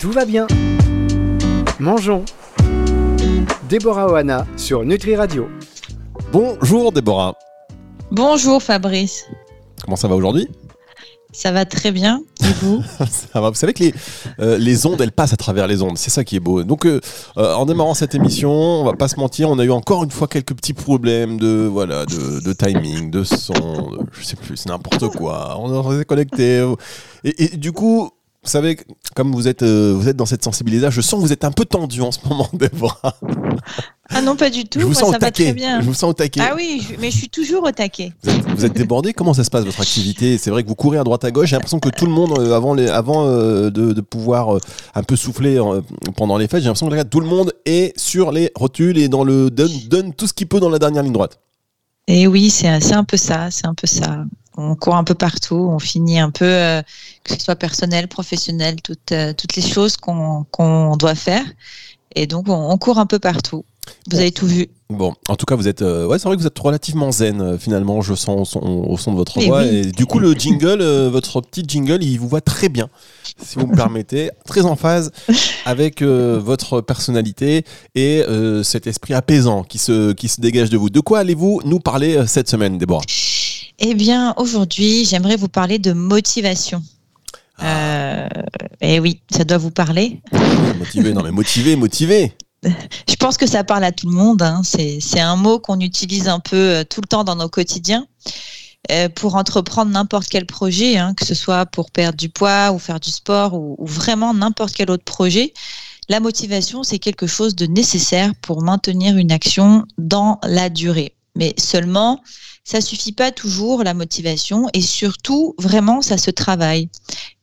Tout va bien. Mangeons. Déborah Ohana sur Nutri Radio. Bonjour Déborah. Bonjour Fabrice. Comment ça va aujourd'hui ? Ça va très bien, et vous ? Ça va, vous savez que les ondes, elles passent à travers les ondes, c'est ça qui est beau. Donc en démarrant cette émission, on va pas se mentir, on a eu encore une fois quelques petits problèmes de timing, de son, je sais plus, c'est n'importe quoi, on est connecté. Et du coup, vous savez, comme vous êtes dans cette sensibilisation, je sens que vous êtes un peu tendu en ce moment, Déborah. Ah non, pas du tout, moi, ça va très bien. Je vous sens au taquet. Ah oui, mais je suis toujours au taquet. Vous êtes débordé ? Comment ça se passe votre activité ? C'est vrai que vous courez à droite à gauche, j'ai l'impression que tout le monde, avant de pouvoir un peu souffler pendant les fêtes, j'ai l'impression que là, tout le monde est sur les rotules et dans le donne tout ce qu'il peut dans la dernière ligne droite. Et oui, c'est un peu ça. On court un peu partout, on finit un peu, que ce soit personnel, professionnel, toutes les choses qu'on doit faire. Et donc, on court un peu partout. Vous avez tout vu. Bon, en tout cas, vous êtes. C'est vrai que vous êtes relativement zen, finalement, je sens au son de votre voix. Oui. Et du coup, le jingle, votre petit jingle, il vous va très bien, si vous me permettez. Très en phase avec votre personnalité et cet esprit apaisant qui se dégage de vous. De quoi allez-vous nous parler cette semaine, Déborah ? Eh bien, aujourd'hui, j'aimerais vous parler de motivation. Eh oui, ça doit vous parler. Motivé. Je pense que ça parle à tout le monde. Hein. C'est un mot qu'on utilise un peu tout le temps dans nos quotidiens pour entreprendre n'importe quel projet, hein, que ce soit pour perdre du poids ou faire du sport ou vraiment n'importe quel autre projet. La motivation, c'est quelque chose de nécessaire pour maintenir une action dans la durée. Mais seulement, ça suffit pas toujours la motivation et surtout, vraiment, ça se travaille.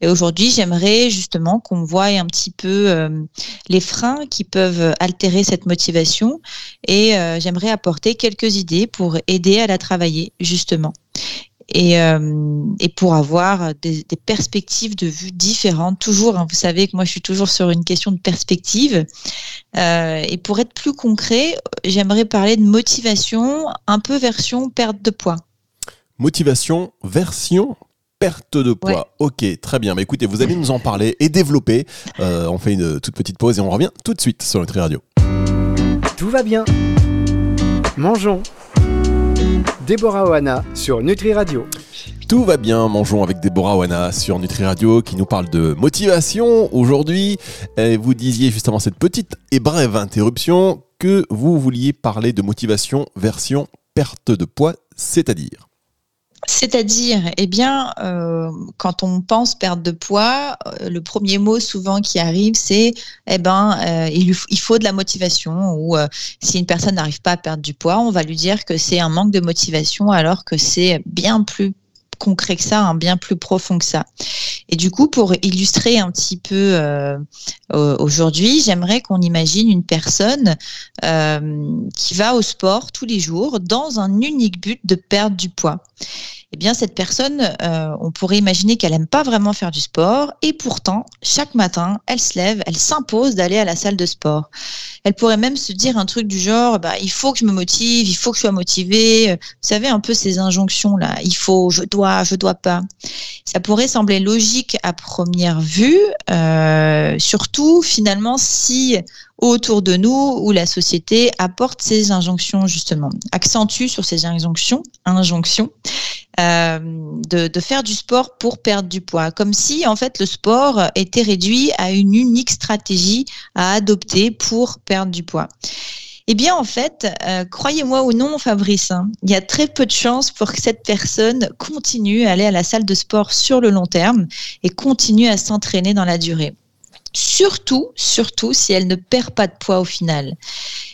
Et aujourd'hui, j'aimerais justement qu'on voie un petit peu les freins qui peuvent altérer cette motivation et j'aimerais apporter quelques idées pour aider à la travailler, justement. Et pour avoir des perspectives de vue différentes, toujours, hein, vous savez que moi je suis toujours sur une question de perspective. Et pour être plus concret, j'aimerais parler de motivation, un peu version perte de poids. Motivation, version perte de poids. Ouais. Ok, très bien. Mais écoutez, vous allez nous en parler et développer. On fait une toute petite pause et on revient tout de suite sur Nutri Radio. Tout va bien. Mangeons. Déborah Ohana sur Nutri Radio. Tout va bien, mangeons avec Déborah Ohana sur Nutri Radio qui nous parle de motivation aujourd'hui. Vous disiez justement cette petite et brève interruption que vous vouliez parler de motivation version perte de poids, c'est-à-dire ? C'est-à-dire, eh bien, quand on pense perte de poids, le premier mot souvent qui arrive, c'est il faut de la motivation. Ou si une personne n'arrive pas à perdre du poids, on va lui dire que c'est un manque de motivation, alors que c'est bien plus concret que ça, hein, bien plus profond que ça. Et du coup, pour illustrer un petit peu aujourd'hui, j'aimerais qu'on imagine une personne qui va au sport tous les jours dans un unique but de perdre du poids. Eh bien, cette personne, on pourrait imaginer qu'elle n'aime pas vraiment faire du sport et pourtant, chaque matin, elle se lève, elle s'impose d'aller à la salle de sport. Elle pourrait même se dire un truc du genre, il faut que je me motive, il faut que je sois motivée. Vous savez, un peu ces injonctions-là, il faut, je dois pas. Ça pourrait sembler logique à première vue, surtout finalement si autour de nous où la société apporte ces injonctions justement, accentue sur ces injonctions de faire du sport pour perdre du poids, comme si en fait le sport était réduit à une unique stratégie à adopter pour perdre du poids. Eh bien, en fait, croyez-moi ou non, Fabrice, hein, il y a très peu de chances pour que cette personne continue à aller à la salle de sport sur le long terme et continue à s'entraîner dans la durée. Surtout si elle ne perd pas de poids au final.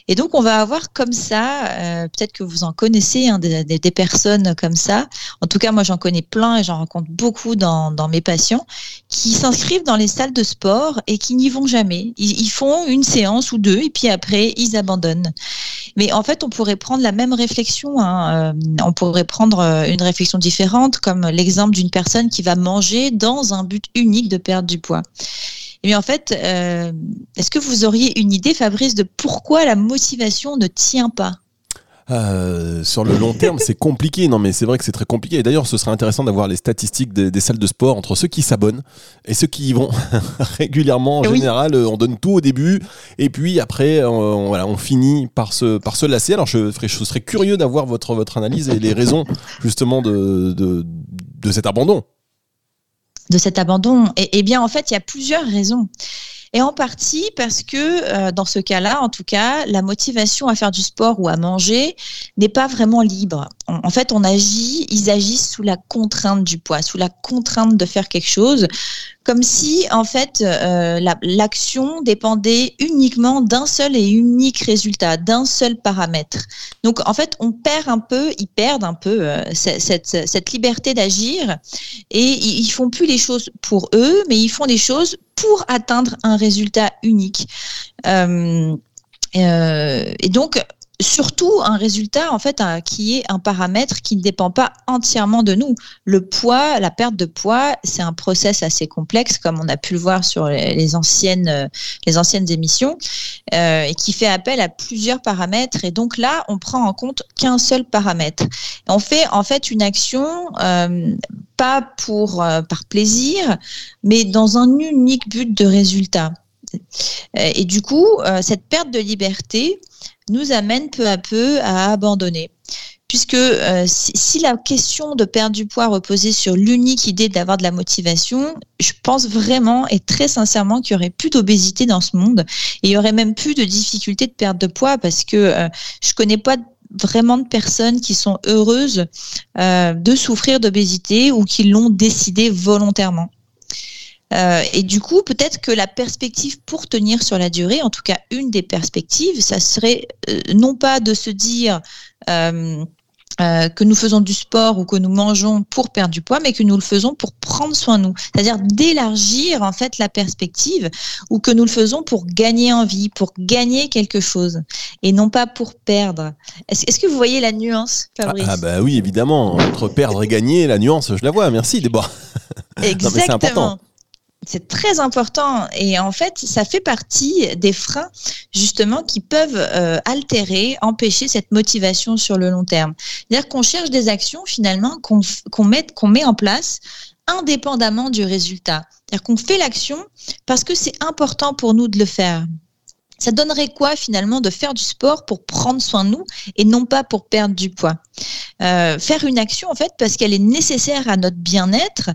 Et donc, on va avoir comme ça, peut-être que vous en connaissez, hein, des personnes comme ça. En tout cas, moi, j'en connais plein et j'en rencontre beaucoup dans mes patients qui s'inscrivent dans les salles de sport et qui n'y vont jamais. Ils font une séance ou deux et puis après, ils abandonnent. Mais en fait, on pourrait prendre la même réflexion. Hein. On pourrait prendre une réflexion différente, comme l'exemple d'une personne qui va manger dans un but unique de perdre du poids. Eh bien, en fait, est-ce que vous auriez une idée, Fabrice, de pourquoi la motivation ne tient pas ? Sur le long terme, c'est compliqué. Non, mais c'est vrai que c'est très compliqué. Et d'ailleurs, ce serait intéressant d'avoir les statistiques des salles de sport entre ceux qui s'abonnent et ceux qui y vont régulièrement. En général, on donne tout au début et puis après, on finit par se lasser. Alors, je serais curieux d'avoir votre analyse et les raisons justement de cet abandon. De cet abandon. Eh bien, en fait, il y a plusieurs raisons. Et en partie parce que, dans ce cas-là, en tout cas, la motivation à faire du sport ou à manger n'est pas vraiment libre. En fait, ils agissent sous la contrainte du poids, sous la contrainte de faire quelque chose, comme si, en fait, l'action dépendait uniquement d'un seul et unique résultat, d'un seul paramètre. Donc, en fait, ils perdent un peu cette liberté d'agir et ils font plus les choses pour eux, mais ils font les choses pour atteindre un résultat unique. Et donc, surtout un résultat en fait qui est un paramètre qui ne dépend pas entièrement de nous. Le poids, la perte de poids, c'est un process assez complexe comme on a pu le voir sur les anciennes émissions et qui fait appel à plusieurs paramètres. Et donc là, on prend en compte qu'un seul paramètre. On fait en fait une action pas par plaisir, mais dans un unique but de résultat. Et du coup, cette perte de liberté nous amène peu à peu à abandonner. Puisque si la question de perdre du poids reposait sur l'unique idée d'avoir de la motivation, je pense vraiment et très sincèrement qu'il n'y aurait plus d'obésité dans ce monde. Et il n'y aurait même plus de difficulté de perte de poids parce que je ne connais pas vraiment de personnes qui sont heureuses de souffrir d'obésité ou qui l'ont décidé volontairement. Et du coup, peut-être que la perspective pour tenir sur la durée, en tout cas une des perspectives, ça serait non pas de se dire que nous faisons du sport ou que nous mangeons pour perdre du poids, mais que nous le faisons pour prendre soin de nous. C'est-à-dire d'élargir en fait la perspective ou que nous le faisons pour gagner en vie, pour gagner quelque chose et non pas pour perdre. Est-ce que vous voyez la nuance, Fabrice ? Ah bah oui, évidemment. Entre perdre et gagner, la nuance, je la vois. Merci, Déborah. Exactement. Non, mais c'est important. C'est très important et en fait, ça fait partie des freins justement qui peuvent altérer, empêcher cette motivation sur le long terme. C'est-à-dire qu'on cherche des actions finalement qu'on met en place indépendamment du résultat. C'est-à-dire qu'on fait l'action parce que c'est important pour nous de le faire. Ça donnerait quoi finalement de faire du sport pour prendre soin de nous et non pas pour perdre du poids ? Faire une action en fait parce qu'elle est nécessaire à notre bien-être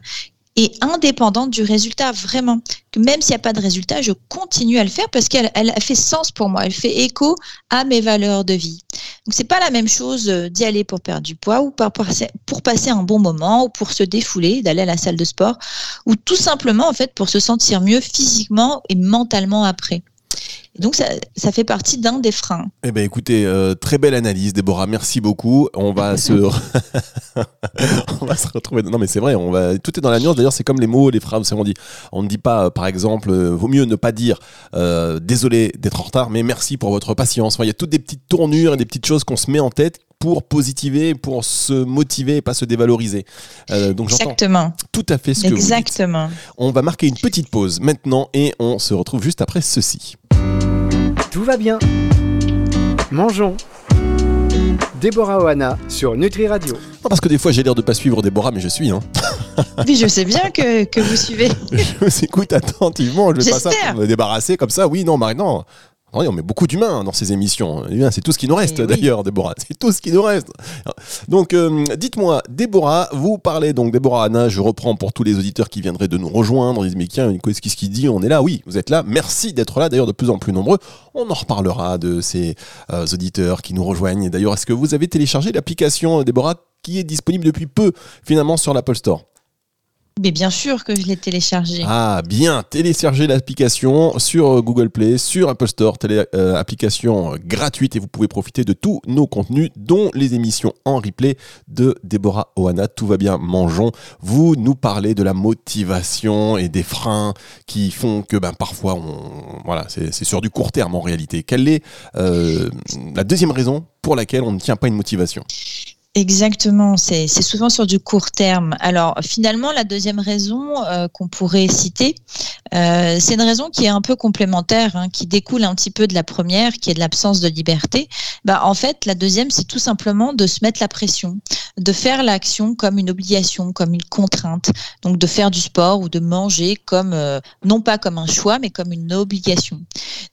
et indépendante du résultat, vraiment. Même s'il n'y a pas de résultat, je continue à le faire parce qu'elle fait sens pour moi, elle fait écho à mes valeurs de vie. Donc, c'est pas la même chose d'y aller pour perdre du poids ou pour passer un bon moment ou pour se défouler, d'aller à la salle de sport ou tout simplement, en fait, pour se sentir mieux physiquement et mentalement après. Donc, ça fait partie d'un des freins. Eh bien, écoutez, très belle analyse, Déborah. Merci beaucoup. On va se retrouver. Non, mais c'est vrai, tout est dans la nuance. D'ailleurs, c'est comme les mots, les phrases. On ne dit pas, par exemple, vaut mieux ne pas dire désolé d'être en retard, mais merci pour votre patience. Enfin, il y a toutes des petites tournures et des petites choses qu'on se met en tête pour positiver, pour se motiver et pas se dévaloriser. Donc j'entends tout à fait ce que vous dites. Exactement. On va marquer une petite pause maintenant et on se retrouve juste après ceci. Tout va bien. Mangeons. Déborah Ohana sur Nutri Radio. Non, parce que des fois j'ai l'air de pas suivre Déborah, mais je suis. Oui, je sais bien que vous suivez. Je vous écoute attentivement. Je vais pas ça pour me débarrasser comme ça. Oui, non, Marie. On met beaucoup d'humains dans ces émissions. C'est tout ce qui nous reste d'ailleurs, Déborah. C'est tout ce qui nous reste. Donc, dites-moi, Déborah, vous parlez donc Déborah Ohana. Je reprends pour tous les auditeurs qui viendraient de nous rejoindre. Ils disent mais tiens, qu'est-ce qu'il dit ? On est là, oui, vous êtes là. Merci d'être là. D'ailleurs, de plus en plus nombreux. On en reparlera de ces auditeurs qui nous rejoignent. D'ailleurs, est-ce que vous avez téléchargé l'application Déborah qui est disponible depuis peu finalement sur l'Apple Store ? Mais bien sûr que je l'ai téléchargé. Ah bien, téléchargez l'application sur Google Play, sur Apple Store, application gratuite et vous pouvez profiter de tous nos contenus, dont les émissions en replay de Déborah Ohana. Tout va bien, mangeons. Vous nous parlez de la motivation et des freins qui font que parfois, c'est sur du court terme en réalité. Quelle est la deuxième raison pour laquelle on ne tient pas une motivation ? Exactement, c'est souvent sur du court terme. Alors finalement, la deuxième raison qu'on pourrait citer, c'est une raison qui est un peu complémentaire, hein, qui découle un petit peu de la première, qui est de l'absence de liberté. Bah, en fait, la deuxième, c'est tout simplement de se mettre la pression, de faire l'action comme une obligation, comme une contrainte, donc de faire du sport ou de manger comme non pas comme un choix, mais comme une obligation.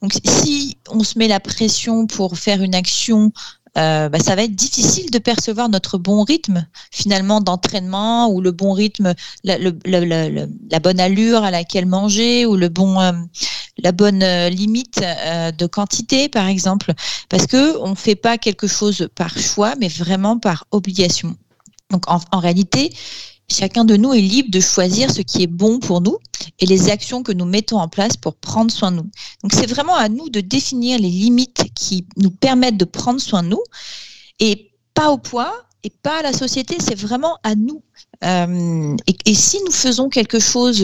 Donc si on se met la pression pour faire une action, ça va être difficile de percevoir notre bon rythme finalement d'entraînement ou le bon rythme, la bonne allure à laquelle manger ou la bonne limite de quantité par exemple, parce que on fait pas quelque chose par choix mais vraiment par obligation. Donc en réalité, chacun de nous est libre de choisir ce qui est bon pour nous et les actions que nous mettons en place pour prendre soin de nous. Donc c'est vraiment à nous de définir les limites qui nous permettent de prendre soin de nous, et pas au poids et pas à la société, c'est vraiment à nous. Et si nous faisons quelque chose,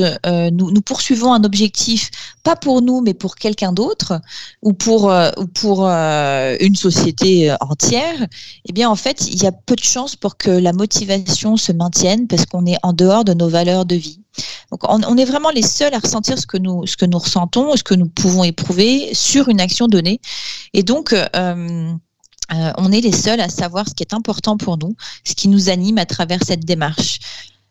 nous poursuivons un objectif, pas pour nous, mais pour quelqu'un d'autre, ou pour une société entière, eh bien en fait, il y a peu de chances pour que la motivation se maintienne, parce qu'on est en dehors de nos valeurs de vie. Donc on est vraiment les seuls à ressentir ce que nous ressentons, ce que nous pouvons éprouver sur une action donnée. Et donc on est les seuls à savoir ce qui est important pour nous, ce qui nous anime à travers cette démarche.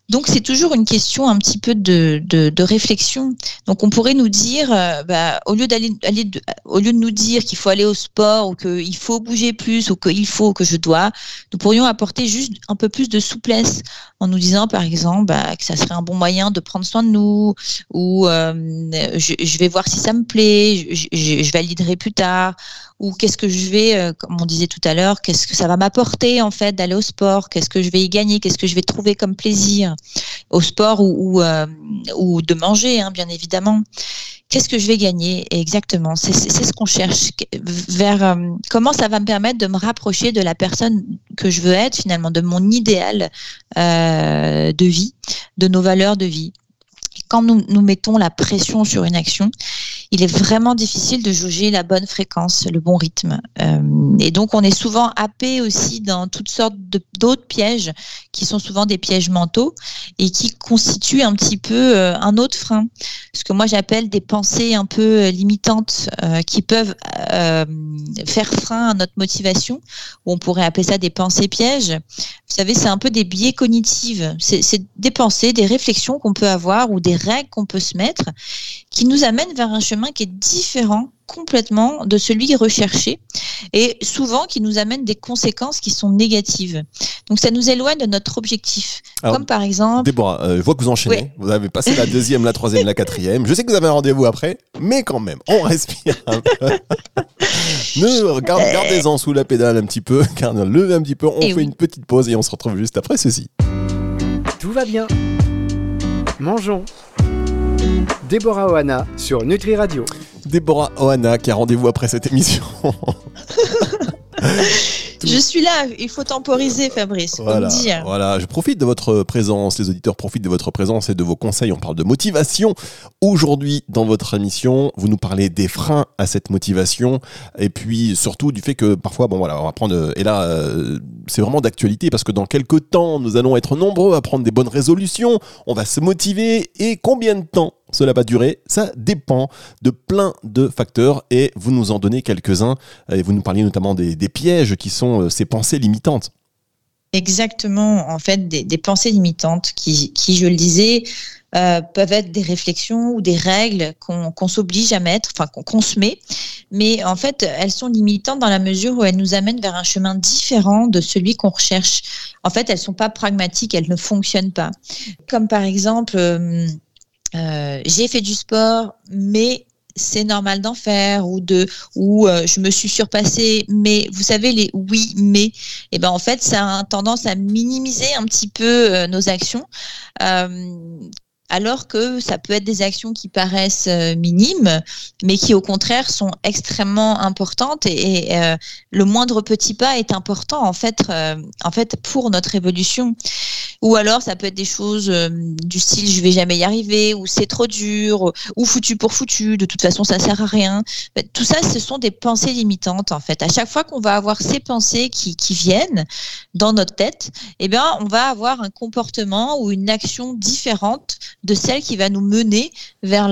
Donc, c'est toujours une question un petit peu de réflexion. Donc, on pourrait nous dire, au lieu de nous dire qu'il faut aller au sport ou qu'il faut bouger plus ou qu'il faut que je dois, nous pourrions apporter juste un peu plus de souplesse en nous disant, par exemple, que ça serait un bon moyen de prendre soin de nous, ou je vais voir si ça me plaît, je validerai plus tard, ou qu'est-ce que je vais, comme on disait tout à l'heure, qu'est-ce que ça va m'apporter en fait d'aller au sport, qu'est-ce que je vais y gagner, qu'est-ce que je vais trouver comme plaisir au sport ou de manger, hein, bien évidemment. Qu'est-ce que je vais gagner? Exactement, c'est ce qu'on cherche. Comment ça va me permettre de me rapprocher de la personne que je veux être, finalement, de mon idéal de vie, de nos valeurs de vie. Quand nous mettons la pression sur une action, il est vraiment difficile de jauger la bonne fréquence, le bon rythme. Et donc, on est souvent happé aussi dans toutes sortes d'autres pièges qui sont souvent des pièges mentaux et qui constituent un petit peu un autre frein. Ce que moi, j'appelle des pensées un peu limitantes qui peuvent faire frein à notre motivation. Ou on pourrait appeler ça des pensées pièges. Vous savez, c'est un peu des biais cognitifs. C'est des pensées, des réflexions qu'on peut avoir ou des règles qu'on peut se mettre qui nous amènent vers un chemin qui est différent complètement de celui recherché et souvent qui nous amène des conséquences qui sont négatives. Donc ça nous éloigne de notre objectif. Alors, comme par exemple... Déborah, je vois que vous enchaînez. Oui. Vous avez passé la deuxième, la troisième, la quatrième. Je sais que vous avez un rendez-vous après, mais quand même, on respire un peu. Gardez-en sous la pédale un petit peu, levez un petit peu, on fait une petite pause et on se retrouve juste après ceci. Tout va bien. Mangeons. Déborah Ohana sur Nutri Radio. Déborah Ohana qui a rendez-vous après cette émission. Je suis là, il faut temporiser Fabrice, voilà, faut me dire. Voilà, je profite de votre présence, les auditeurs profitent de votre présence et de vos conseils, on parle de motivation. Aujourd'hui, dans votre émission, vous nous parlez des freins à cette motivation et puis surtout du fait que parfois, on va prendre, et là c'est vraiment d'actualité parce que dans quelques temps, nous allons être nombreux à prendre des bonnes résolutions, on va se motiver et combien de temps cela va durer, ça dépend de plein de facteurs et vous nous en donnez quelques-uns. Et vous nous parliez notamment des pièges qui sont ces pensées limitantes. Exactement, en fait, des pensées limitantes qui, je le disais, peuvent être des réflexions ou des règles qu'on s'oblige à mettre, enfin qu'on se met, mais en fait elles sont limitantes dans la mesure où elles nous amènent vers un chemin différent de celui qu'on recherche. En fait, elles ne sont pas pragmatiques, elles ne fonctionnent pas. Comme par exemple... j'ai fait du sport, mais c'est normal d'en faire, ou je me suis surpassée, mais vous savez, les oui, mais, et ben en fait, ça a tendance à minimiser un petit peu nos actions. alors que ça peut être des actions qui paraissent minimes, mais qui au contraire sont extrêmement importantes, et le moindre petit pas est important en fait pour notre évolution. Ou alors ça peut être des choses du style je vais jamais y arriver, ou c'est trop dur, ou foutu pour foutu, de toute façon ça sert à rien. Tout ça, ce sont des pensées limitantes en fait. À chaque fois qu'on va avoir ces pensées qui viennent dans notre tête, eh bien on va avoir un comportement ou une action différente de celle qui va nous mener vers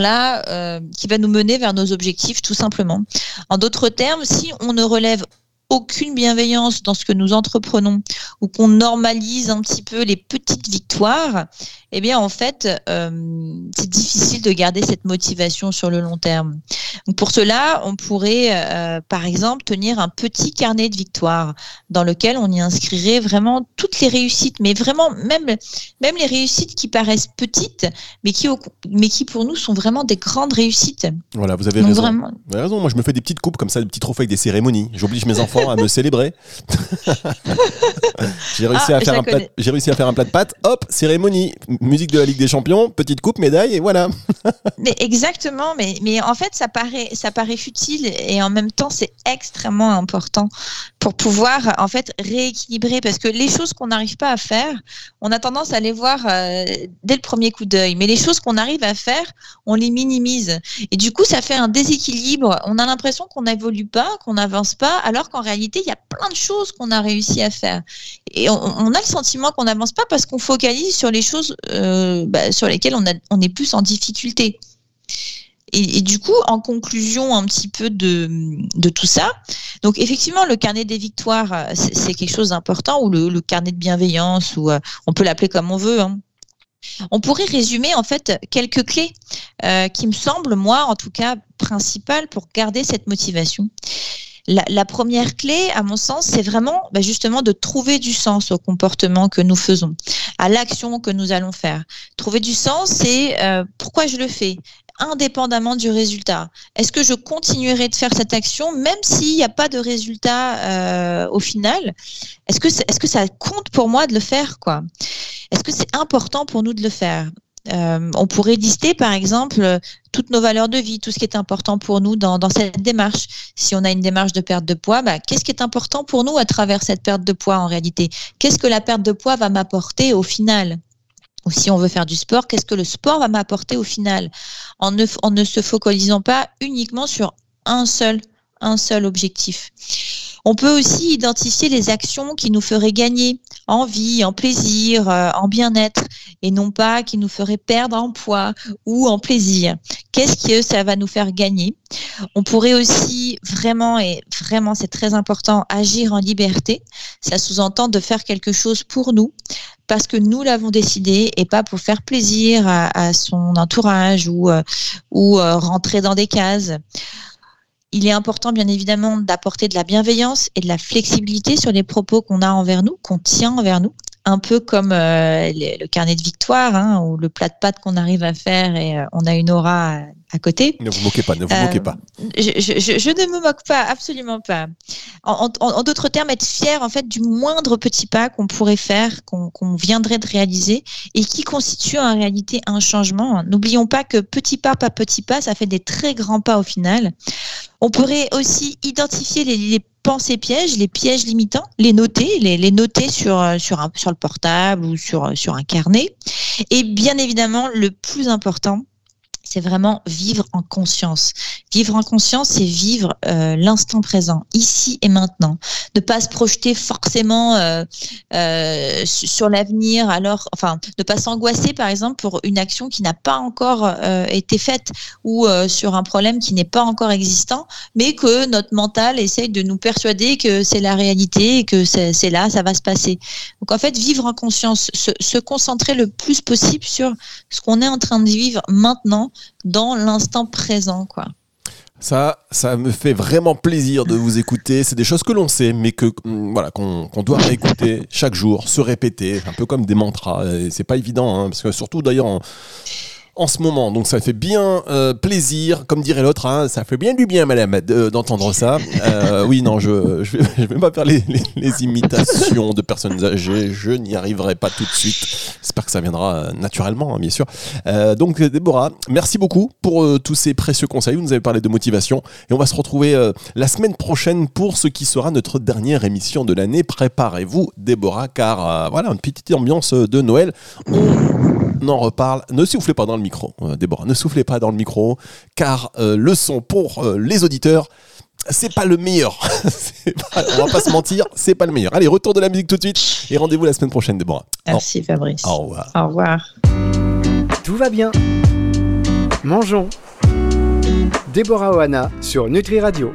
nos objectifs, tout simplement. En d'autres termes, si on ne relève aucune bienveillance dans ce que nous entreprenons, ou qu'on normalise un petit peu les petites victoires, eh bien en fait, c'est difficile de garder cette motivation sur le long terme. Donc pour cela, on pourrait par exemple tenir un petit carnet de victoires dans lequel on y inscrirait vraiment toutes les réussites, mais vraiment même les réussites qui paraissent petites, mais qui pour nous sont vraiment des grandes réussites. Voilà, vous avez raison. Vraiment... Vous avez raison. Moi, je me fais des petites coupes comme ça, des petits trophées avec des cérémonies. J'oblige mes enfants à me célébrer. J'ai réussi à faire un plat de pâtes. Hop, cérémonie, musique de la Ligue des Champions, petite coupe, médaille, et voilà. Mais exactement, mais en fait ça paraît futile, et en même temps c'est extrêmement important pour pouvoir en fait rééquilibrer, parce que les choses qu'on n'arrive pas à faire, on a tendance à les voir dès le premier coup d'œil, mais les choses qu'on arrive à faire, on les minimise, et du coup ça fait un déséquilibre. On a l'impression qu'on n'évolue pas, qu'on n'avance pas, alors qu'en réalité il y a plein de choses qu'on a réussi à faire, et on a le sentiment qu'on n'avance pas parce qu'on focalise sur les choses sur lesquelles on est plus en difficulté. Et du coup, en conclusion un petit peu de tout ça, donc effectivement, le carnet des victoires, c'est quelque chose d'important, ou le carnet de bienveillance, ou on peut l'appeler comme on veut, hein. On pourrait résumer en fait quelques clés qui me semblent, moi en tout cas, principales pour garder cette motivation. La première clé, à mon sens, c'est vraiment justement de trouver du sens au comportement que nous faisons, à l'action que nous allons faire. Trouver du sens, c'est pourquoi je le fais, indépendamment du résultat. Est-ce que je continuerai de faire cette action même s'il n'y a pas de résultat au final ? Est-ce que ça compte pour moi de le faire, quoi ? Est-ce que c'est important pour nous de le faire ? On pourrait lister par exemple toutes nos valeurs de vie, tout ce qui est important pour nous dans cette démarche. Si on a une démarche de perte de poids, qu'est-ce qui est important pour nous à travers cette perte de poids en réalité ? Qu'est-ce que la perte de poids va m'apporter au final ? Ou si on veut faire du sport, qu'est-ce que le sport va m'apporter au final ? En ne se focalisant pas uniquement sur un seul objectif. On peut aussi identifier les actions qui nous feraient gagner en vie, en plaisir, en bien-être, et non pas qui nous feraient perdre en poids ou en plaisir. Qu'est-ce que ça va nous faire gagner ? On pourrait aussi vraiment, et vraiment c'est très important, agir en liberté. Ça sous-entend de faire quelque chose pour nous, parce que nous l'avons décidé, et pas pour faire plaisir à son entourage ou rentrer dans des cases. Il est important, bien évidemment, d'apporter de la bienveillance et de la flexibilité sur les propos qu'on a envers nous, qu'on tient envers nous, un peu comme le carnet de victoire, hein, ou le plat de pâtes qu'on arrive à faire, et on a une aura à côté. Ne vous moquez pas, ne vous moquez pas. Je ne me moque pas, absolument pas. En d'autres termes, être fier en fait du moindre petit pas qu'on pourrait faire, qu'on viendrait de réaliser, et qui constitue en réalité un changement. N'oublions pas que petit pas, pas petit pas, ça fait des très grands pas au final. On pourrait aussi identifier les pensées pièges, les pièges limitants, les noter sur le portable ou sur un carnet. Et bien évidemment, le plus important, c'est vraiment vivre en conscience. Vivre en conscience, c'est vivre l'instant présent, ici et maintenant. Ne pas se projeter forcément sur l'avenir, ne pas s'angoisser par exemple pour une action qui n'a pas encore été faite, ou sur un problème qui n'est pas encore existant, mais que notre mental essaye de nous persuader que c'est la réalité, et que c'est là, ça va se passer. Donc en fait, vivre en conscience, se concentrer le plus possible sur ce qu'on est en train de vivre maintenant, dans l'instant présent, quoi. Ça me fait vraiment plaisir de vous écouter. C'est des choses que l'on sait, mais qu'on doit réécouter chaque jour, se répéter, un peu comme des mantras. Et c'est pas évident, hein, parce que surtout d'ailleurs... en ce moment. Donc ça fait bien plaisir, comme dirait l'autre, hein, ça fait bien du bien, madame, d'entendre ça. Oui, non, je vais pas faire les imitations de personnes âgées, je n'y arriverai pas tout de suite. J'espère que ça viendra naturellement, hein, bien sûr. Donc Déborah, merci beaucoup pour tous ces précieux conseils. Vous nous avez parlé de motivation et on va se retrouver la semaine prochaine pour ce qui sera notre dernière émission de l'année. Préparez-vous, Déborah, car voilà, une petite ambiance de Noël. On en reparle. Ne soufflez pas dans le micro, Déborah. Ne soufflez pas dans le micro, car le son pour les auditeurs, c'est pas le meilleur. On va pas se mentir, c'est pas le meilleur. Allez, retour de la musique tout de suite et rendez-vous la semaine prochaine, Déborah. Merci, Fabrice. Au revoir. Au revoir. Tout va bien. Mangeons. Déborah Ohana sur Nutri Radio.